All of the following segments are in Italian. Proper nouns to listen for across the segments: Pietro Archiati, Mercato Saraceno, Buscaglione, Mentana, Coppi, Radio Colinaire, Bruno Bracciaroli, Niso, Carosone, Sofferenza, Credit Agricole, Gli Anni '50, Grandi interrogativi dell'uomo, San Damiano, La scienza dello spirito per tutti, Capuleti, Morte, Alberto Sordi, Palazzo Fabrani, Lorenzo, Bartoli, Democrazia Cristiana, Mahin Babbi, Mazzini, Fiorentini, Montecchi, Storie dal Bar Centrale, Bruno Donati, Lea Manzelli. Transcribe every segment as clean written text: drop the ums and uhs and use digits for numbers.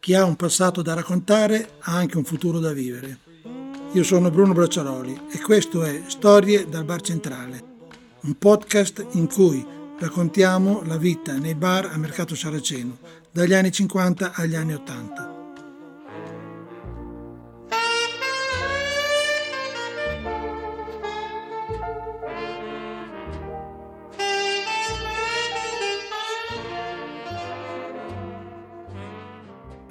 Chi ha un passato da raccontare ha anche un futuro da vivere. Io sono Bruno Bracciaroli e questo è Storie dal Bar Centrale, un podcast in cui raccontiamo la vita nei bar a Mercato Saraceno, dagli anni 50 agli anni 80.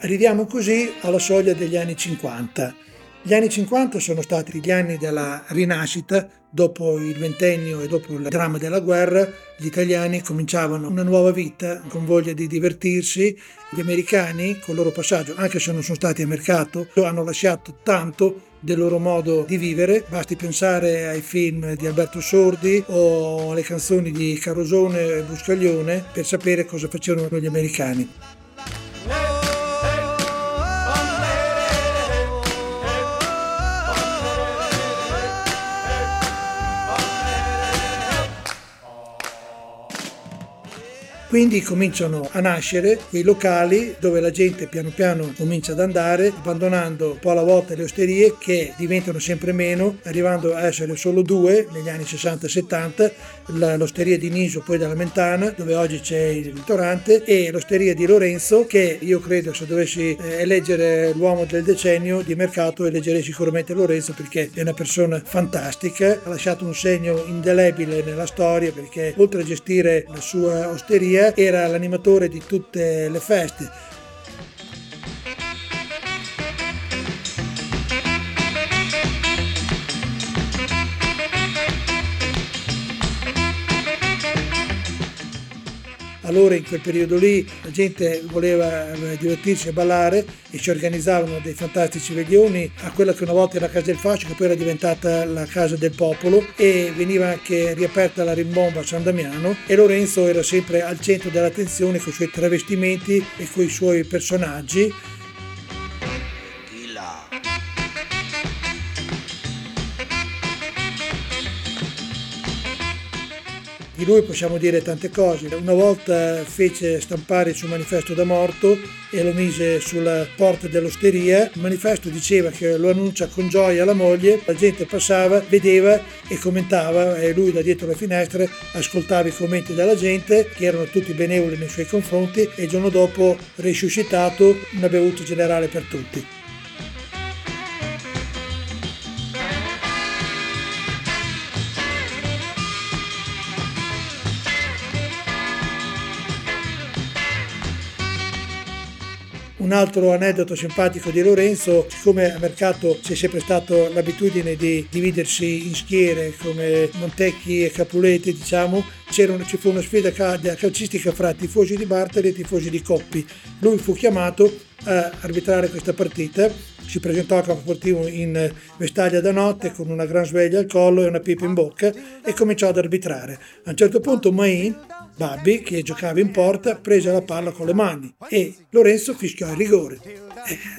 Arriviamo così alla soglia degli anni 50. Gli anni 50 sono stati gli anni della rinascita. Dopo il ventennio e dopo il dramma della guerra, gli italiani cominciavano una nuova vita con voglia di divertirsi. Gli americani, col loro passaggio, anche se non sono stati a mercato, hanno lasciato tanto del loro modo di vivere. Basti pensare ai film di Alberto Sordi o alle canzoni di Carosone e Buscaglione per sapere cosa facevano gli americani. Quindi cominciano a nascere quei locali dove la gente piano piano comincia ad andare, abbandonando un po' alla volta le osterie, che diventano sempre meno, arrivando a essere solo due negli anni 60-70, l'osteria di Niso, poi della Mentana, dove oggi c'è il ristorante, e l'osteria di Lorenzo, che io credo, se dovessi eleggere l'uomo del decennio di mercato, eleggerei sicuramente Lorenzo, perché è una persona fantastica, ha lasciato un segno indelebile nella storia, perché oltre a gestire la sua osteria era l'animatore di tutte le feste. Allora in quel periodo lì la gente voleva divertirsi e ballare e ci organizzavano dei fantastici veglioni a quella che una volta era la Casa del Fascio, che poi era diventata la Casa del Popolo, e veniva anche riaperta la rimbomba a San Damiano, e Lorenzo era sempre al centro dell'attenzione con i suoi travestimenti e con i suoi personaggi. Di lui possiamo dire tante cose. Una volta fece stampare il suo manifesto da morto e lo mise sulla porta dell'osteria. Il manifesto diceva che lo annuncia con gioia alla moglie, la gente passava, vedeva e commentava, e lui da dietro le finestre ascoltava i commenti della gente, che erano tutti benevoli nei suoi confronti, e il giorno dopo, risuscitato, una bevuta generale per tutti. Un altro aneddoto simpatico di Lorenzo: siccome a mercato c'è sempre stata l'abitudine di dividersi in schiere come Montecchi e Capuleti, diciamo, ci fu una sfida calcistica fra tifosi di Bartoli e tifosi di Coppi. Lui fu chiamato a arbitrare questa partita, si presentò al campo sportivo in vestaglia da notte con una gran sveglia al collo e una pipa in bocca e cominciò ad arbitrare. A un certo punto Mahin Babbi, che giocava in porta, prese la palla con le mani e Lorenzo fischiò il rigore.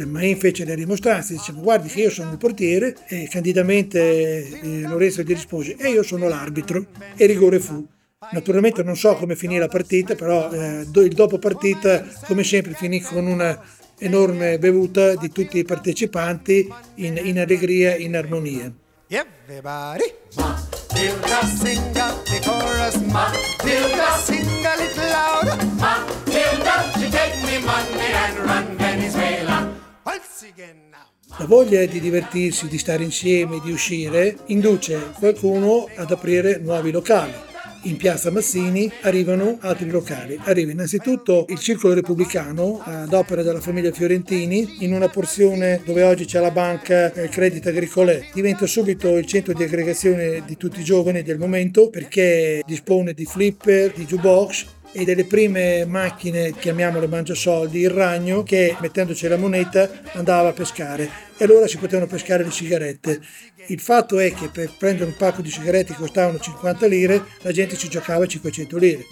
Mahin fece le rimostranze, diceva: guardi che io sono il portiere, e candidamente Lorenzo gli rispose: e io sono l'arbitro. E rigore fu. Naturalmente non so come finì la partita, però il dopo partita, come sempre, finì con una enorme bevuta di tutti i partecipanti in allegria, in armonia. Everybody. Matilda, sing out the chorus. Matilda, sing a little louder. Matilda, you take me money and run Venezuela. Once again now. La voglia di divertirsi, di stare insieme, di uscire, induce qualcuno ad aprire nuovi locali. In piazza Mazzini arrivano altri locali. Arriva innanzitutto il Circolo Repubblicano, ad opera della famiglia Fiorentini, in una porzione dove oggi c'è la banca Credit Agricole. Diventa subito il centro di aggregazione di tutti i giovani del momento, perché dispone di flipper, di jukebox e delle prime macchine, chiamiamole mangiasoldi, il ragno, che mettendoci la moneta andava a pescare, e allora si potevano pescare le sigarette. Il fatto è che per prendere un pacco di sigarette che costavano 50 lire, la gente ci giocava 500 lire.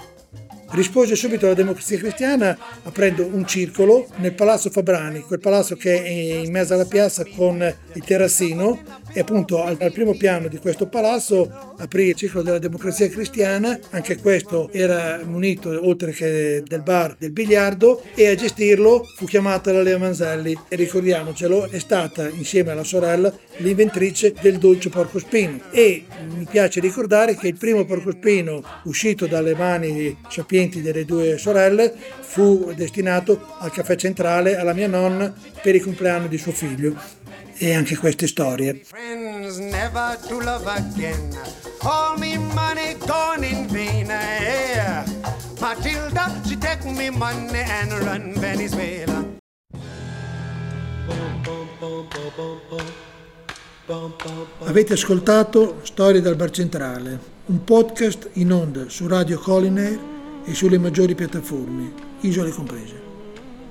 Rispose subito la Democrazia Cristiana aprendo un circolo nel Palazzo Fabrani, quel palazzo che è in mezzo alla piazza con il terrazzino, E appunto al primo piano di questo palazzo aprì il ciclo della Democrazia Cristiana, anche questo era munito oltre che del bar del biliardo, e a gestirlo fu chiamata la Lea Manzelli, e ricordiamocelo, è stata insieme alla sorella l'inventrice del dolce porcospino. E mi piace ricordare che il primo porcospino uscito dalle mani sapienti delle due sorelle fu destinato al caffè centrale alla mia nonna per il compleanno di suo figlio. E anche queste storie. Avete ascoltato Storie dal Bar Centrale, un podcast in onda su Radio Colinaire e sulle maggiori piattaforme, isole comprese,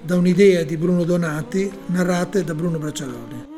da un'idea di Bruno Donati, narrate da Bruno Bracciaroli.